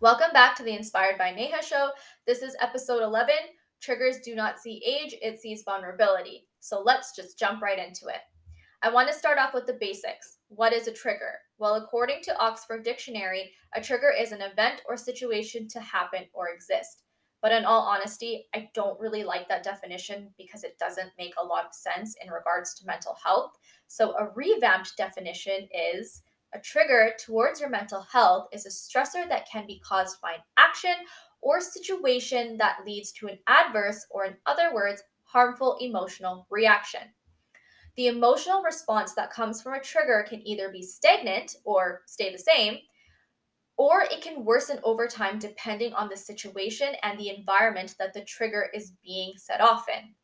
Welcome back to the Inspired by Neha show. This is episode 11. Triggers do not see age, it sees vulnerability. So let's just jump right into it. I want to start off with the basics. What is a trigger? Well, according to Oxford Dictionary, a trigger is an event or situation to happen or exist. But in all honesty, I don't really like that definition because it doesn't make a lot of sense in regards to mental health. So a revamped definition is: a trigger towards your mental health is a stressor that can be caused by an action or situation that leads to an adverse or, in other words, harmful emotional reaction. The emotional response that comes from a trigger can either be stagnant or stay the same, or it can worsen over time depending on the situation and the environment that the trigger is being set off in.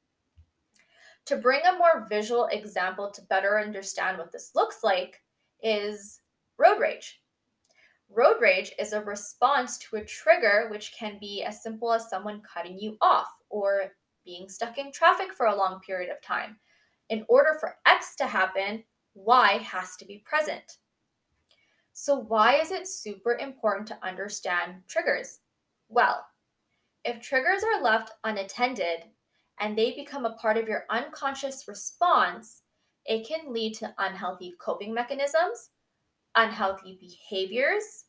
To bring a more visual example to better understand what this looks like is road rage. Road rage is a response to a trigger which can be as simple as someone cutting you off or being stuck in traffic for a long period of time. In order for X to happen, Y has to be present. So why is it super important to understand triggers? Well, if triggers are left unattended and they become a part of your unconscious response, it can lead to unhealthy coping mechanisms, unhealthy behaviors,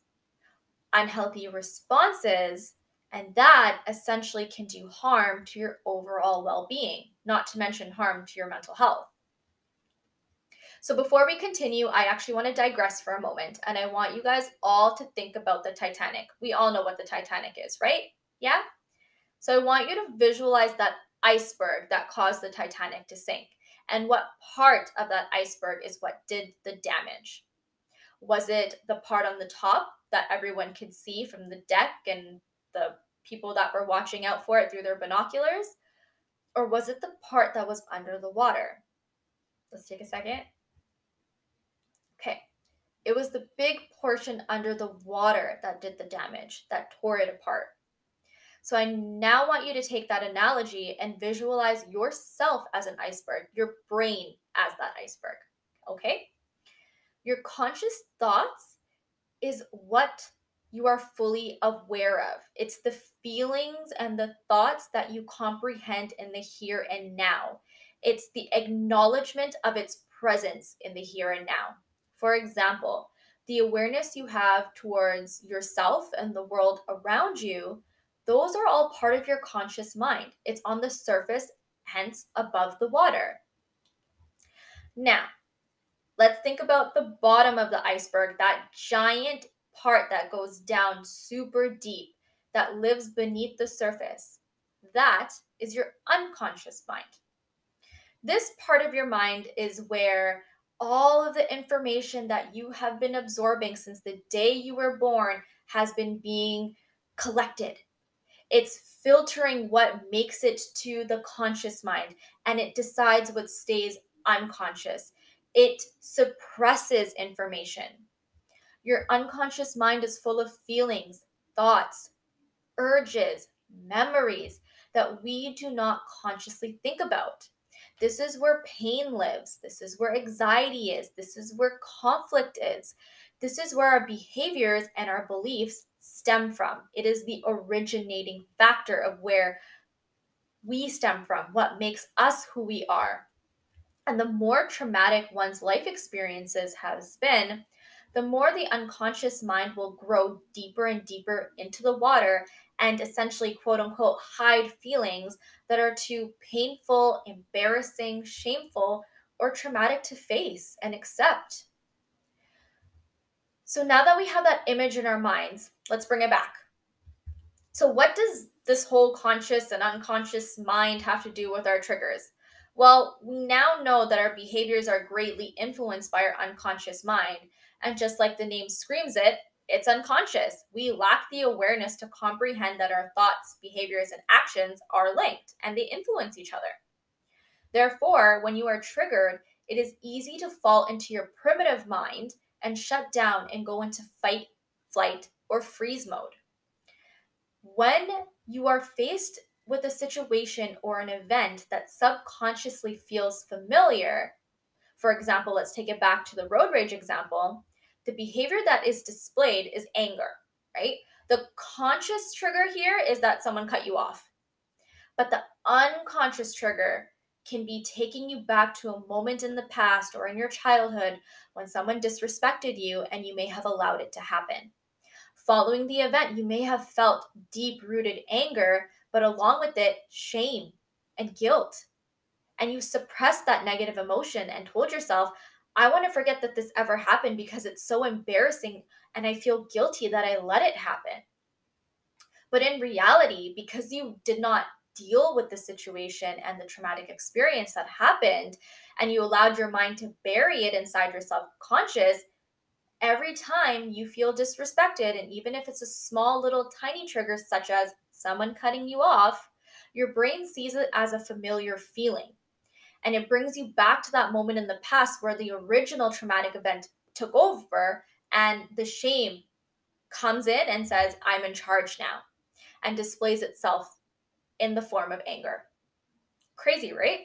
unhealthy responses, and that essentially can do harm to your overall well-being, not to mention harm to your mental health. So before we continue, I actually want to digress for a moment, and I want you guys all to think about the Titanic. We all know what the Titanic is, right? Yeah? So I want you to visualize that iceberg that caused the Titanic to sink. And what part of that iceberg is what did the damage? Was it the part on the top that everyone could see from the deck and the people that were watching out for it through their binoculars? Or was it the part that was under the water? Let's take a second. Okay. It was the big portion under the water that did the damage, that tore it apart. So I now want you to take that analogy and visualize yourself as an iceberg, your brain as that iceberg, okay? Your conscious thoughts is what you are fully aware of. It's the feelings and the thoughts that you comprehend in the here and now. It's the acknowledgement of its presence in the here and now. For example, the awareness you have towards yourself and the world around you, those are all part of your conscious mind. It's on the surface, hence above the water. Now, let's think about the bottom of the iceberg, that giant part that goes down super deep, that lives beneath the surface. That is your unconscious mind. This part of your mind is where all of the information that you have been absorbing since the day you were born has been being collected. It's filtering what makes it to the conscious mind, and it decides what stays unconscious. It suppresses information. Your unconscious mind is full of feelings, thoughts, urges, memories that we do not consciously think about. This is where pain lives. This is where anxiety is. This is where conflict is. This is where our behaviors and our beliefs stem from. It is the originating factor of where we stem from, what makes us who we are. And the more traumatic one's life experiences has been, the more the unconscious mind will grow deeper and deeper into the water and essentially, quote unquote, hide feelings that are too painful, embarrassing, shameful, or traumatic to face and accept. So now that we have that image in our minds, let's bring it back. So what does this whole conscious and unconscious mind have to do with our triggers? Well, we now know that our behaviors are greatly influenced by our unconscious mind. And just like the name screams it, it's unconscious. We lack the awareness to comprehend that our thoughts, behaviors, and actions are linked and they influence each other. Therefore, when you are triggered, it is easy to fall into your primitive mind and shut down and go into fight, flight, or freeze mode. When you are faced with a situation or an event that subconsciously feels familiar, for example, let's take it back to the road rage example, the behavior that is displayed is anger, right? The conscious trigger here is that someone cut you off. But the unconscious trigger can be taking you back to a moment in the past or in your childhood when someone disrespected you and you may have allowed it to happen. Following the event, you may have felt deep-rooted anger, but along with it, shame and guilt. And you suppressed that negative emotion and told yourself, I want to forget that this ever happened because it's so embarrassing and I feel guilty that I let it happen. But in reality, because you did not deal with the situation and the traumatic experience that happened, and you allowed your mind to bury it inside your subconscious, every time you feel disrespected, and even if it's a small little tiny trigger such as someone cutting you off, your brain sees it as a familiar feeling. And it brings you back to that moment in the past where the original traumatic event took over and the shame comes in and says, I'm in charge now, and displays itself in the form of anger. Crazy, right?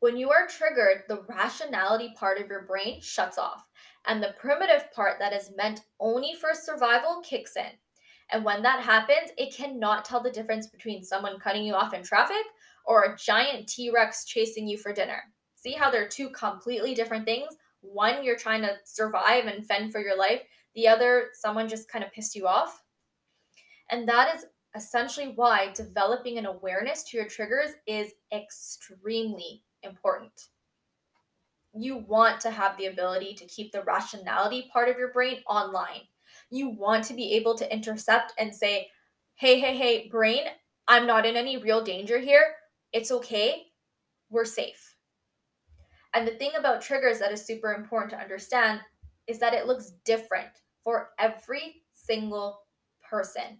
When you are triggered, the rationality part of your brain shuts off, and the primitive part that is meant only for survival kicks in. And when that happens, it cannot tell the difference between someone cutting you off in traffic or a giant T-Rex chasing you for dinner. See how they're two completely different things? One, you're trying to survive and fend for your life. The other, someone just kind of pissed you off. And that is essentially why developing an awareness to your triggers is extremely important. You want to have the ability to keep the rationality part of your brain online. You want to be able to intercept and say, hey, brain, I'm not in any real danger here. It's okay. We're safe. And the thing about triggers that is super important to understand is that it looks different for every single person.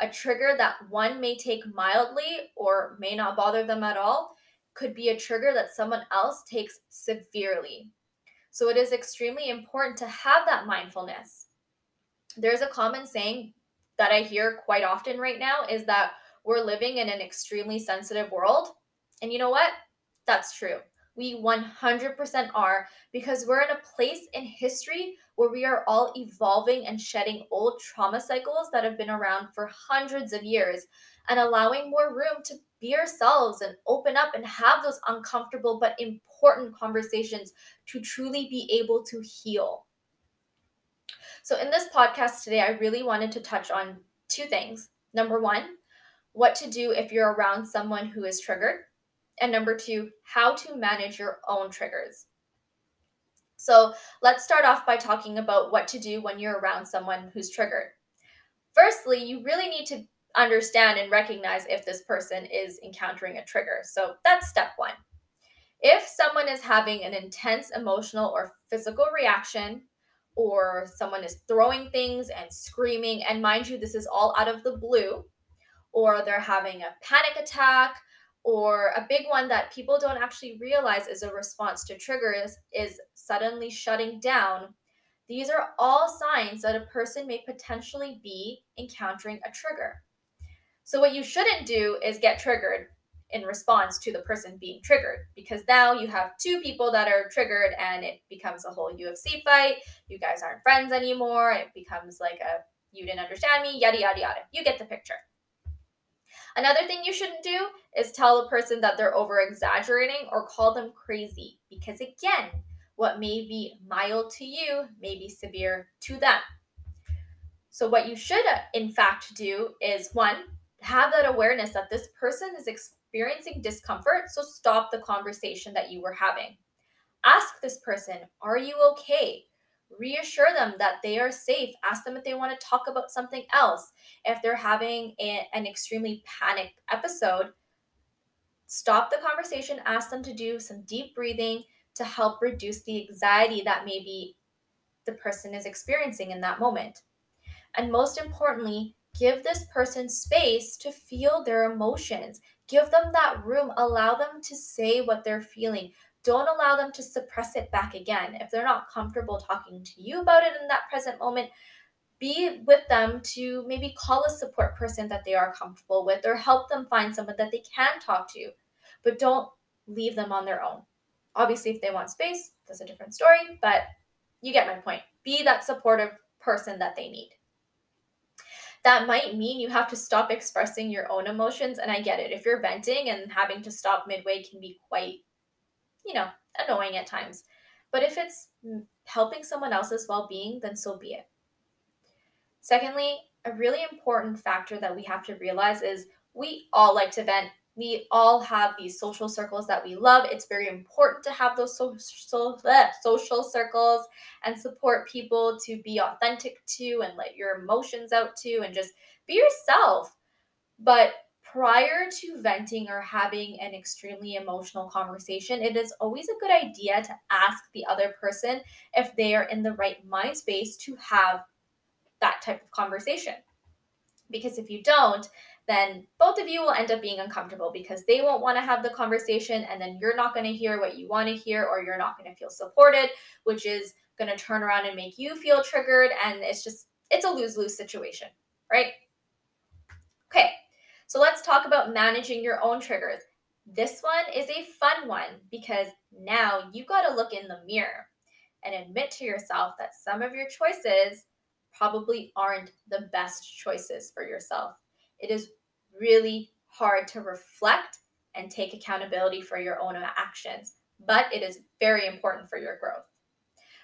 A trigger that one may take mildly or may not bother them at all could be a trigger that someone else takes severely. So it is extremely important to have that mindfulness. There's a common saying that I hear quite often right now is that we're living in an extremely sensitive world. And you know what? That's true. We 100% are, because we're in a place in history where we are all evolving and shedding old trauma cycles that have been around for hundreds of years and allowing more room to be ourselves and open up and have those uncomfortable but important conversations to truly be able to heal. So in this podcast today, I really wanted to touch on two things. Number one, what to do if you're around someone who is triggered. And number two, how to manage your own triggers. So let's start off by talking about what to do when you're around someone who's triggered. Firstly, you really need to understand and recognize if this person is encountering a trigger. So that's step one. If someone is having an intense emotional or physical reaction, or someone is throwing things and screaming, and mind you, this is all out of the blue, or they're having a panic attack, or a big one that people don't actually realize is a response to triggers is suddenly shutting down. These are all signs that a person may potentially be encountering a trigger. So what you shouldn't do is get triggered in response to the person being triggered, because now you have two people that are triggered and it becomes a whole UFC fight. You guys aren't friends anymore. It becomes like a, you didn't understand me, yada, yada, yada. You get the picture. Another thing you shouldn't do is tell a person that they're over-exaggerating or call them crazy, because again, what may be mild to you may be severe to them. So what you should in fact do is, one, have that awareness that this person is experiencing discomfort, so stop the conversation that you were having. Ask this person, are you okay? Reassure them that they are safe. Ask them if they want to talk about something else. If they're having an extremely panic episode, stop the conversation. Ask them to do some deep breathing to help reduce the anxiety that maybe the person is experiencing in that moment. And most importantly, give this person space to feel their emotions. Give them that room. Allow them to say what they're feeling. Don't allow them to suppress it back again. If they're not comfortable talking to you about it in that present moment, be with them to maybe call a support person that they are comfortable with, or help them find someone that they can talk to, but don't leave them on their own. Obviously, if they want space, that's a different story, but you get my point. Be that supportive person that they need. that might mean you have to stop expressing your own emotions. And I get it. If you're venting and having to stop midway can be quite, annoying at times. But if it's helping someone else's well-being, then so be it. Secondly, a really important factor that we have to realize is we all like to vent. We all have these social circles that we love. It's very important to have those social circles and support people to be authentic to and let your emotions out to and just be yourself. But prior to venting or having an extremely emotional conversation, it is always a good idea to ask the other person if they are in the right mind space to have that type of conversation. Because if you don't, then both of you will end up being uncomfortable because they won't want to have the conversation, and then you're not going to hear what you want to hear, or you're not going to feel supported, which is going to turn around and make you feel triggered. And it's a lose-lose situation, right? Okay, so let's talk about managing your own triggers. This one is a fun one because now you got to look in the mirror and admit to yourself that some of your choices probably aren't the best choices for yourself. It is really hard to reflect and take accountability for your own actions, but it is very important for your growth.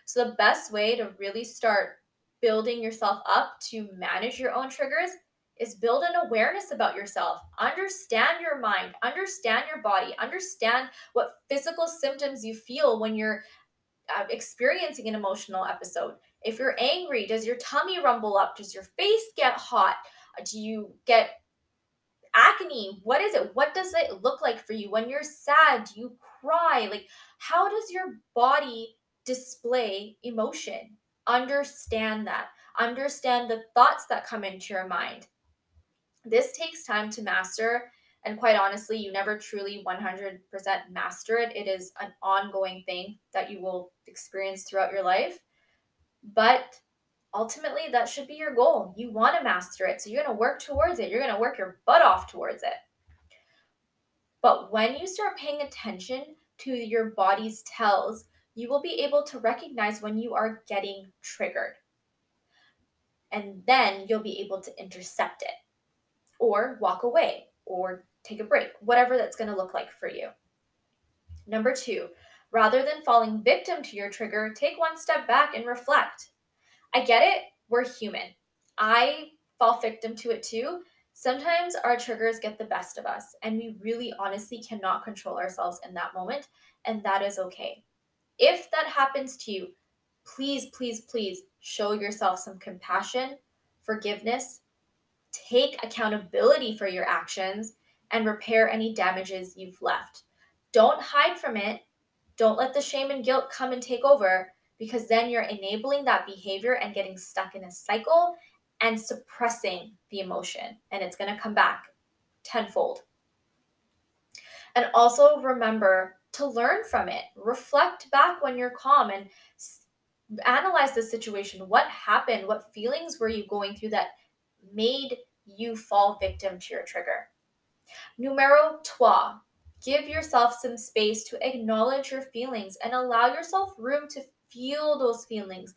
So the best way to really start building yourself up to manage your own triggers is build an awareness about yourself. Understand your mind, understand your body, understand what physical symptoms you feel when you're experiencing an emotional episode. If you're angry, does your tummy rumble up? Does your face get hot? Do you get acne? What is it? What does it look like for you? When you're sad, do you cry? Like, how does your body display emotion? Understand that. Understand the thoughts that come into your mind. This takes time to master. And quite honestly, you never truly 100% master it. It is an ongoing thing that you will experience throughout your life. But ultimately, that should be your goal. You want to master it. So you're going to work towards it. You're going to work your butt off towards it. But when you start paying attention to your body's tells, you will be able to recognize when you are getting triggered. And then you'll be able to intercept it or walk away or take a break, whatever that's going to look like for you. Number two, rather than falling victim to your trigger, take one step back and reflect. I get it. We're human. I fall victim to it too. Sometimes our triggers get the best of us, and we really honestly cannot control ourselves in that moment, and that is okay. If that happens to you, please, please, please show yourself some compassion, forgiveness, take accountability for your actions, and repair any damages you've left. Don't hide from it. Don't let the shame and guilt come and take over, because then you're enabling that behavior and getting stuck in a cycle and suppressing the emotion. And it's going to come back tenfold. And also remember to learn from it. Reflect back when you're calm and analyze the situation. What happened? What feelings were you going through that made you fall victim to your trigger? Numero 3. Give yourself some space to acknowledge your feelings and allow yourself room to feel those feelings.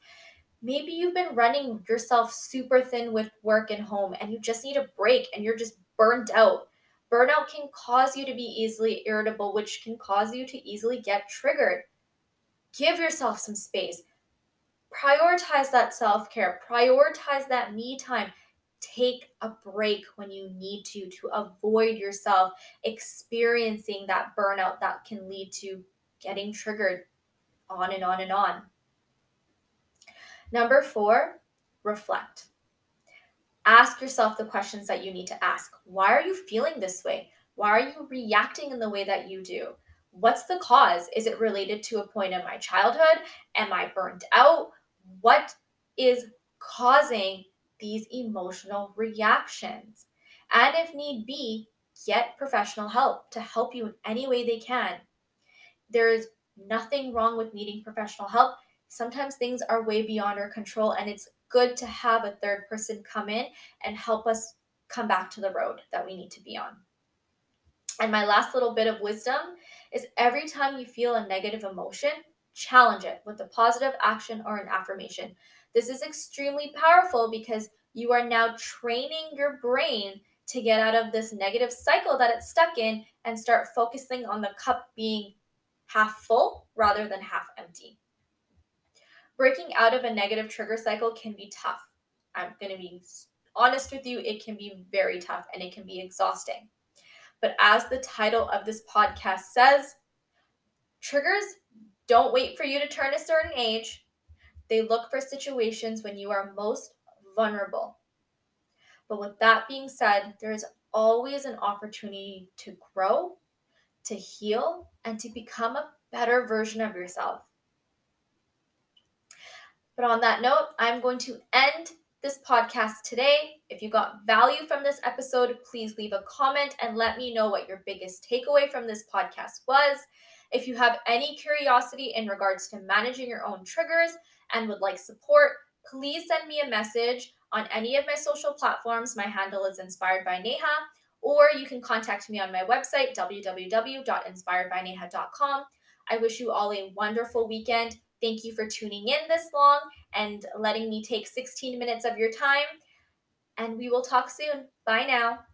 Maybe you've been running yourself super thin with work and home, and you just need a break, and you're just burnt out. Burnout can cause you to be easily irritable, which can cause you to easily get triggered. Give yourself some space. Prioritize that self-care. Prioritize that me time. Take a break when you need to avoid yourself experiencing that burnout that can lead to getting triggered on and on and on. Number 4, reflect. Ask yourself the questions that you need to ask. Why are you feeling this way? Why are you reacting in the way that you do? What's the cause? Is it related to a point in my childhood? Am I burnt out? What is causing these emotional reactions? And if need be, get professional help to help you in any way they can. There is nothing wrong with needing professional help. Sometimes things are way beyond our control, and it's good to have a third person come in and help us come back to the road that we need to be on. And my last little bit of wisdom is every time you feel a negative emotion, challenge it with a positive action or an affirmation. This is extremely powerful because You are now training your brain to get out of this negative cycle that it's stuck in and start focusing on the cup being half full rather than half empty. Breaking out of a negative trigger cycle can be tough. I'm going to be honest with you, it can be very tough and it can be exhausting. But as the title of this podcast says, triggers don't wait for you to turn a certain age. They look for situations when you are most vulnerable. But with that being said, there is always an opportunity to grow, to heal, and to become a better version of yourself. But on that note, I'm going to end this podcast today. If you got value from this episode, please leave a comment and let me know what your biggest takeaway from this podcast was. If you have any curiosity in regards to managing your own triggers and would like support, please send me a message on any of my social platforms. My handle is Inspired by Neha, or you can contact me on my website, www.inspiredbyneha.com. I wish you all a wonderful weekend. Thank you for tuning in this long and letting me take 16 minutes of your time. And we will talk soon. Bye now.